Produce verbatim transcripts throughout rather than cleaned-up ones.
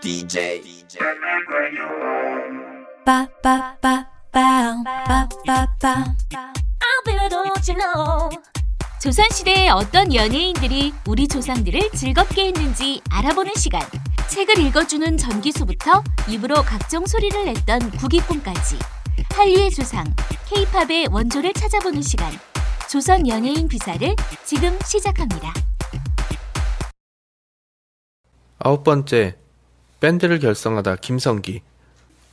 디제이 빠빠빠빵 빠빠빵 I'll be there, don't you know. 조선시대의 어떤 연예인들이 우리 조상들을 즐겁게 했는지 알아보는 시간. 책을 읽어주는 전기수부터 입으로 각종 소리를 냈던 구기꾼까지 한류의 조상, 케이팝의 원조를 찾아보는 시간. 조선 연예인 비사를 지금 시작합니다. 아홉 번째, 밴드를 결성하다 김성기.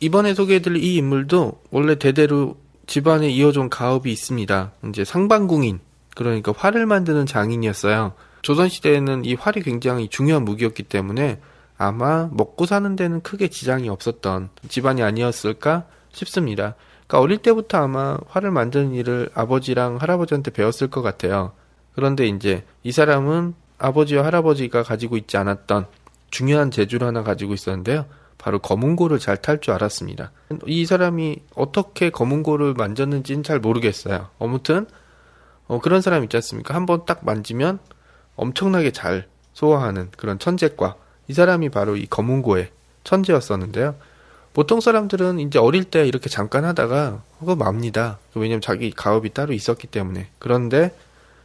이번에 소개해드릴 이 인물도 원래 대대로 집안에 이어준 가업이 있습니다. 이제 상반궁인, 그러니까 활을 만드는 장인이었어요. 조선시대에는 이 활이 굉장히 중요한 무기였기 때문에 아마 먹고 사는 데는 크게 지장이 없었던 집안이 아니었을까 싶습니다. 그러니까 어릴 때부터 아마 활을 만드는 일을 아버지랑 할아버지한테 배웠을 것 같아요. 그런데 이제 이 사람은 아버지와 할아버지가 가지고 있지 않았던 중요한 재주를 하나 가지고 있었는데요. 바로 검은고를 잘 탈 줄 알았습니다. 이 사람이 어떻게 검은고를 만졌는지는 잘 모르겠어요. 아무튼 어, 그런 사람 있지 않습니까? 한번 딱 만지면 엄청나게 잘 소화하는 그런 천재과, 이 사람이 바로 이 검은고의 천재였었는데요. 보통 사람들은 이제 어릴 때 이렇게 잠깐 하다가 그거 맙니다. 왜냐면 자기 가업이 따로 있었기 때문에. 그런데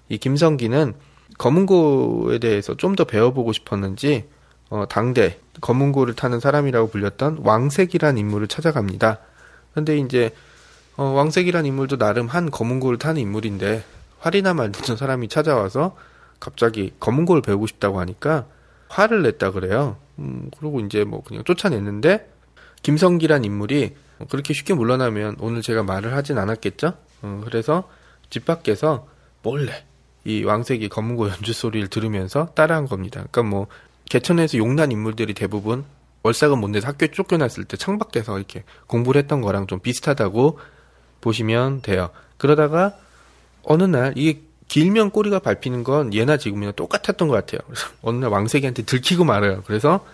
이 김성기는 검은고에 대해서 좀 더 배워보고 싶었는지 어, 당대 검은고를 타는 사람이라고 불렸던 왕색이란 인물을 찾아갑니다. 그런데 이제 어, 왕색이란 인물도 나름 한 검은고를 타는 인물인데 활이나 만드는 사람이 찾아와서 갑자기 검은고를 배우고 싶다고 하니까 화를 냈다 그래요. 음, 그러고 이제 뭐 그냥 쫓아냈는데 김성기란 인물이 그렇게 쉽게 물러나면 오늘 제가 말을 하진 않았겠죠. 어, 그래서 집 밖에서 몰래 이 왕색이 검은고 연주 소리를 들으면서 따라한 겁니다. 그러니까 뭐 개천에서 용난 인물들이 대부분 월삭은 못 내서 학교에 쫓겨났을 때 창밖에서 이렇게 공부를 했던 거랑 좀 비슷하다고 보시면 돼요. 그러다가 어느 날, 이게 길면 꼬리가 밟히는 건 예나 지금이나 똑같았던 것 같아요. 그래서 어느 날 왕색이한테 들키고 말아요. 그래서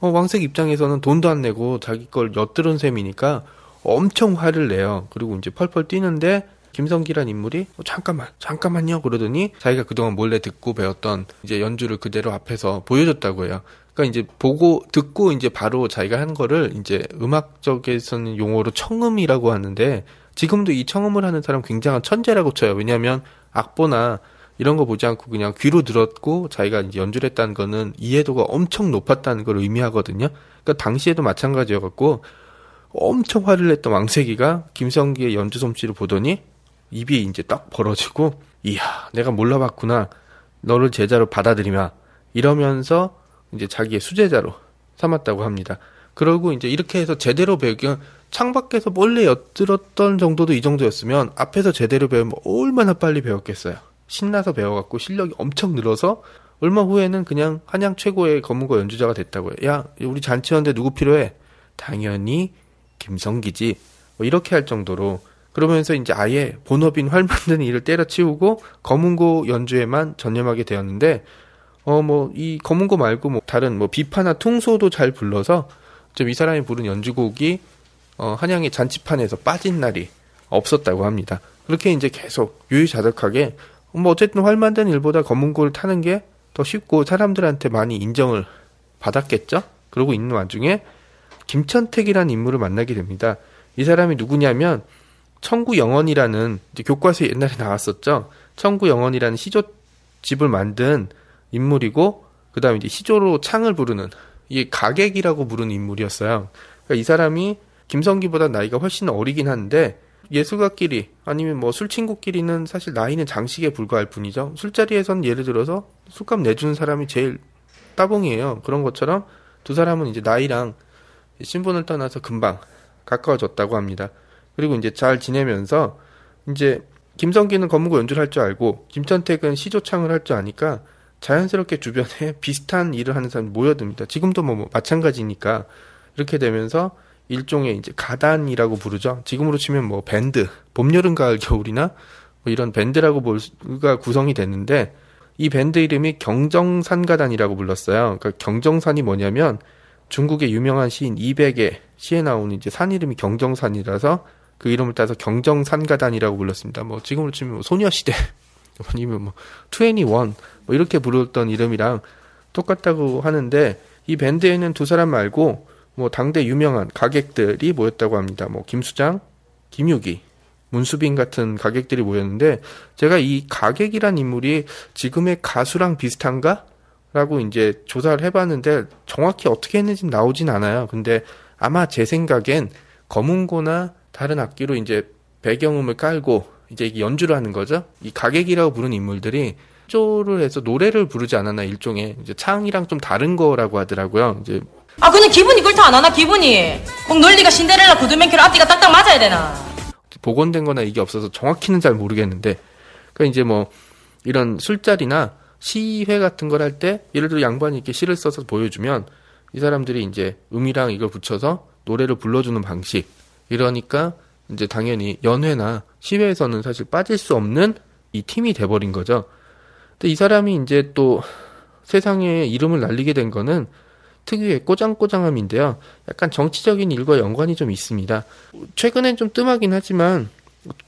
어, 왕색 입장에서는 돈도 안 내고 자기 걸 엿들은 셈이니까 엄청 화를 내요. 그리고 이제 펄펄 뛰는데 김성기란 인물이 어, 잠깐만 잠깐만요 그러더니 자기가 그동안 몰래 듣고 배웠던 이제 연주를 그대로 앞에서 보여줬다고 해요. 그러니까 이제 보고 듣고 이제 바로 자기가 한 거를 이제 음악적에서는 용어로 청음이라고 하는데, 지금도 이 청음을 하는 사람 굉장한 천재라고 쳐요. 왜냐하면 악보나 이런 거 보지 않고 그냥 귀로 들었고 자기가 이제 연주를 했다는 거는 이해도가 엄청 높았다는 걸 의미하거든요. 그러니까 당시에도 마찬가지여갖고 엄청 화를 냈던 왕세기가 김성기의 연주 솜씨를 보더니 입이 이제 딱 벌어지고, 이야 내가 몰라봤구나, 너를 제자로 받아들이마, 이러면서 이제 자기의 수제자로 삼았다고 합니다. 그러고 이제 이렇게 해서 제대로 배우기는, 창밖에서 몰래 엿들었던 정도도 이 정도였으면 앞에서 제대로 배우면 얼마나 빨리 배웠겠어요. 신나서 배워갖고 실력이 엄청 늘어서 얼마 후에는 그냥 한양 최고의 검은고 연주자가 됐다고요. 야 우리 잔치였는데 누구 필요해? 당연히 김성기지. 뭐 이렇게 할 정도로. 그러면서 이제 아예 본업인 활 만드는 일을 때려치우고 검은고 연주에만 전념하게 되었는데, 어 뭐 이 검은고 말고 뭐 다른 뭐 비파나 퉁소도 잘 불러서 좀 이 사람이 부른 연주곡이 어 한양의 잔치판에서 빠진 날이 없었다고 합니다. 그렇게 이제 계속 유유자적하게 뭐 어쨌든 활 만드는 일보다 검은고를 타는 게 더 쉽고 사람들한테 많이 인정을 받았겠죠. 그러고 있는 와중에 김천택이라는 인물을 만나게 됩니다. 이 사람이 누구냐면 청구영원이라는, 이제 교과서에 옛날에 나왔었죠. 청구영원이라는 시조집을 만든 인물이고, 그 다음에 이제 시조로 창을 부르는, 이게 가객이라고 부르는 인물이었어요. 그러니까 이 사람이 김성기보다 나이가 훨씬 어리긴 한데, 예술가끼리 아니면 뭐 술친구끼리는 사실 나이는 장식에 불과할 뿐이죠. 술자리에선 예를 들어서 술값 내주는 사람이 제일 따봉이에요. 그런 것처럼 두 사람은 이제 나이랑 신분을 떠나서 금방 가까워졌다고 합니다. 그리고 이제 잘 지내면서 이제 김성기는 검은고 연주를 할 줄 알고 김천택은 시조창을 할 줄 아니까 자연스럽게 주변에 비슷한 일을 하는 사람이 모여듭니다. 지금도 뭐 마찬가지니까. 이렇게 되면서 일종의 이제 가단이라고 부르죠. 지금으로 치면 뭐 밴드, 봄, 여름, 가을, 겨울이나 뭐 이런 밴드라고 볼가 구성이 됐는데, 이 밴드 이름이 경정산가단이라고 불렀어요. 그러니까 경정산이 뭐냐면 중국의 유명한 시인 이백의 시에 나온 이제 산 이름이 경정산이라서 그 이름을 따서 경정산가단이라고 불렀습니다. 뭐 지금으로 치면 뭐 소녀시대 아니면 뭐 투애니원 뭐 이렇게 부르던 이름이랑 똑같다고 하는데, 이 밴드에는 두 사람 말고 뭐 당대 유명한 가객들이 모였다고 합니다. 뭐 김수장, 김유기, 문수빈 같은 가객들이 모였는데, 제가 이 가객이란 인물이 지금의 가수랑 비슷한가? 라고 이제 조사를 해봤는데 정확히 어떻게 했는지 나오진 않아요. 근데 아마 제 생각엔 검은고나 다른 악기로 이제 배경음을 깔고 이제 연주를 하는 거죠. 이 가객이라고 부르는 인물들이 쪼를 해서 노래를 부르지 않았나, 일종의 이제 창이랑 좀 다른 거라고 하더라고요. 이제 아 근데 기분이 그렇다 안 하나 기분이 꼭 논리가 신데렐라 구두맨키로 앞뒤가 딱딱 맞아야 되나? 복원된 거나 이게 없어서 정확히는 잘 모르겠는데, 그러니까 이제 뭐 이런 술자리나 시회 같은 걸 할 때 예를 들어 양반이 이렇게 시를 써서 보여주면 이 사람들이 이제 음이랑 이걸 붙여서 노래를 불러주는 방식, 이러니까 이제 당연히 연회나 시회에서는 사실 빠질 수 없는 이 팀이 돼버린 거죠. 근데 이 사람이 이제 또 세상에 이름을 날리게 된 거는 특유의 꼬장꼬장함인데요, 약간 정치적인 일과 연관이 좀 있습니다. 최근엔 좀 뜸하긴 하지만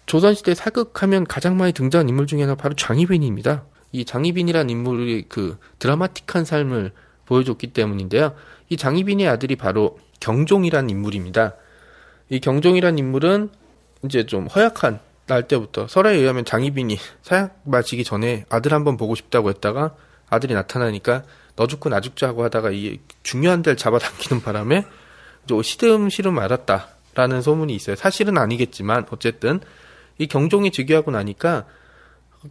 조선시대 사극하면 가장 많이 등장한 인물 중에 하나 바로 장희빈입니다. 이 장희빈이란 인물이 그 드라마틱한 삶을 보여줬기 때문인데요, 이 장희빈의 아들이 바로 경종이란 인물입니다. 이 경종이란 인물은 이제 좀 허약한 날 때부터, 설화에 의하면 장희빈이 사약 마치기 전에 아들 한번 보고 싶다고 했다가 아들이 나타나니까 너 죽고 나 죽자 하고 하다가 이 중요한 데를 잡아당기는 바람에 이제 시름시름 알았다라는 소문이 있어요. 사실은 아니겠지만 어쨌든 이 경종이 즉위하고 나니까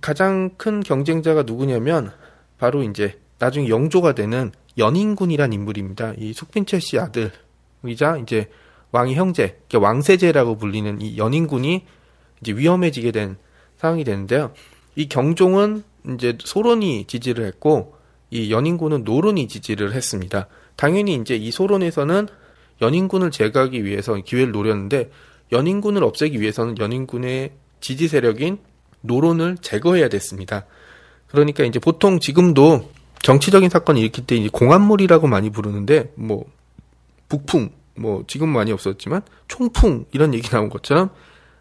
가장 큰 경쟁자가 누구냐면 바로 이제 나중에 영조가 되는 연인군이란 인물입니다. 이 숙빈철 씨 아들이자 이제 왕의 형제, 그러니까 왕세제라고 불리는 이 연인군이 이제 위험해지게 된 상황이 되는데요. 이 경종은 이제 소론이 지지를 했고 이 연인군은 노론이 지지를 했습니다. 당연히 이제 이 소론에서는 연인군을 제거하기 위해서 기회를 노렸는데, 연인군을 없애기 위해서는 연인군의 지지 세력인 노론을 제거해야 됐습니다. 그러니까 이제 보통 지금도 정치적인 사건이 일으킬 때 이제 공안몰이라고 많이 부르는데, 뭐 북풍, 뭐 지금 많이 없었지만 총풍 이런 얘기 나온 것처럼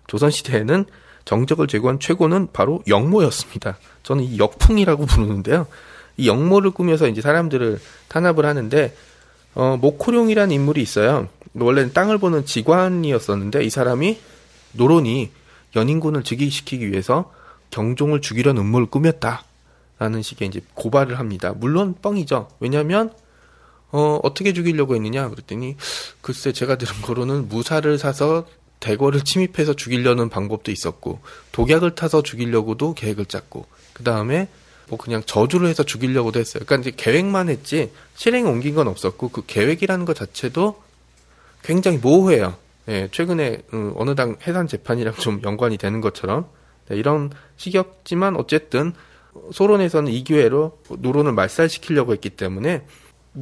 조선시대에는 정적을 제거한 최고는 바로 역모였습니다. 저는 이 역풍이라고 부르는데요, 이 역모를 꾸며서 이제 사람들을 탄압을 하는데, 어, 목호룡이라는 인물이 있어요. 원래는 땅을 보는 지관이었었는데 이 사람이, 노론이 연인군을 즉위시키기 위해서 경종을 죽이려는 음모를 꾸몄다라는 식의 이제 고발을 합니다. 물론 뻥이죠. 왜냐하면 어, 어떻게 죽이려고 했느냐 그랬더니, 글쎄 제가 들은 거로는 무사를 사서 대궐을 침입해서 죽이려는 방법도 있었고, 독약을 타서 죽이려고도 계획을 짰고, 그 다음에 뭐 그냥 저주를 해서 죽이려고도 했어요. 그러니까 이제 계획만 했지 실행에 옮긴 건 없었고, 그 계획이라는 것 자체도 굉장히 모호해요. 예, 최근에 음, 어느 당 해산 재판이랑 좀 연관이 되는 것처럼, 네, 이런 식이었지만 어쨌든 소론에서는 이 기회로 노론을 말살시키려고 했기 때문에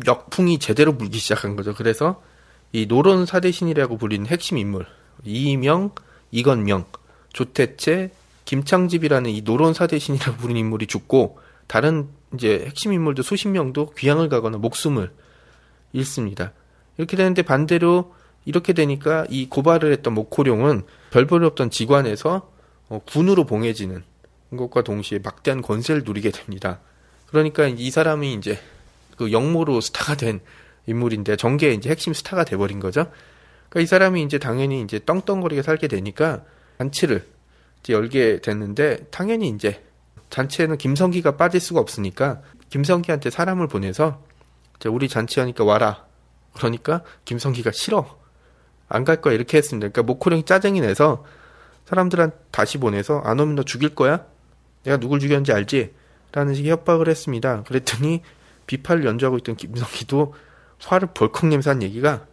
역풍이 제대로 불기 시작한 거죠. 그래서 이 노론 사대신이라고 불리는 핵심 인물 이명, 이건명, 조태채, 김창집이라는 이 노론 사대신이라고 부르는 인물이 죽고, 다른 이제 핵심 인물도 수십 명도 귀향을 가거나 목숨을 잃습니다. 이렇게 되는데, 반대로 이렇게 되니까 이 고발을 했던 목호룡은 별볼이 없던 지관에서 어, 군으로 봉해지는 것과 동시에 막대한 권세를 누리게 됩니다. 그러니까 이 사람이 이제 그 역모로 스타가 된 인물인데, 정계의 이제 핵심 스타가 돼버린 거죠. 그러니까 이 사람이 이제 당연히 이제 떵떵거리게 살게 되니까 잔치를 이제 열게 됐는데, 당연히 이제 잔치에는 김성기가 빠질 수가 없으니까 김성기한테 사람을 보내서 이제 우리 잔치하니까 와라. 그러니까 김성기가 싫어, 안 갈 거야 이렇게 했습니다. 그러니까 목호령이 짜증이 내서 사람들한테 다시 보내서 안 오면 너 죽일 거야? 내가 누굴 죽였는지 알지? 라는 식의 협박을 했습니다. 그랬더니 비파를 연주하고 있던 김성기도 화를 벌컥 내면서 한 얘기가,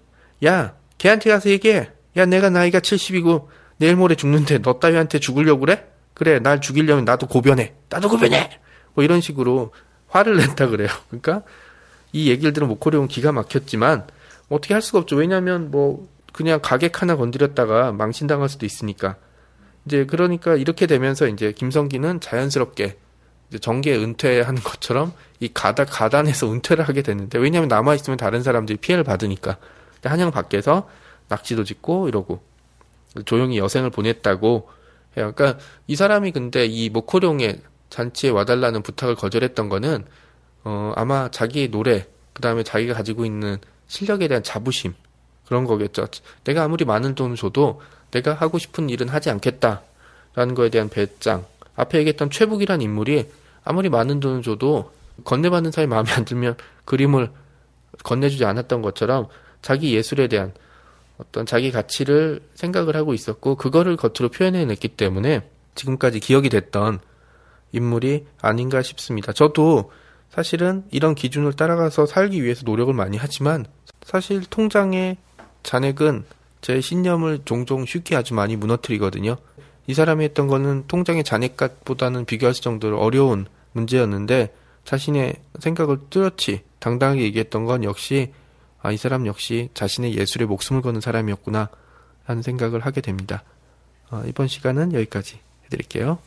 야! 걔한테 가서 얘기해. 야, 내가 나이가 칠십이고 내일 모레 죽는데 너 따위한테 죽으려고 그래? 그래, 날 죽이려면 나도 고변해. 나도 고변해. 뭐 이런 식으로 화를 냈다 그래요. 그러니까 이 얘기를 들은 목호룡은 기가 막혔지만 어떻게 할 수가 없죠. 왜냐하면 뭐 그냥 가객 하나 건드렸다가 망신당할 수도 있으니까. 이제 그러니까 이렇게 되면서 이제 김성기는 자연스럽게 정계에 은퇴하는 것처럼 이 가다 가단에서 은퇴를 하게 됐는데, 왜냐하면 남아 있으면 다른 사람들이 피해를 받으니까. 한양 밖에서 낚시도 짓고 이러고 조용히 여생을 보냈다고 해요. 그러니까 이 사람이 근데 이 목호룡의 잔치에 와달라는 부탁을 거절했던 거는 어 아마 자기의 노래, 그 다음에 자기가 가지고 있는 실력에 대한 자부심, 그런 거겠죠. 내가 아무리 많은 돈을 줘도 내가 하고 싶은 일은 하지 않겠다라는 거에 대한 배짱. 앞에 얘기했던 최북이란 인물이 아무리 많은 돈을 줘도 건네받는 사람이 마음에 안 들면 그림을 건네주지 않았던 것처럼 자기 예술에 대한 어떤 자기 가치를 생각을 하고 있었고, 그거를 겉으로 표현해냈기 때문에 지금까지 기억이 됐던 인물이 아닌가 싶습니다. 저도 사실은 이런 기준을 따라가서 살기 위해서 노력을 많이 하지만, 사실 통장의 잔액은 제 신념을 종종 쉽게 아주 많이 무너뜨리거든요. 이 사람이 했던 거는 통장의 잔액값보다는 비교할 정도로 어려운 문제였는데, 자신의 생각을 뚜렷이 당당하게 얘기했던 건 역시 아, 이 사람 역시 자신의 예술에 목숨을 거는 사람이었구나 하는 생각을 하게 됩니다. 아, 이번 시간은 여기까지 해드릴게요.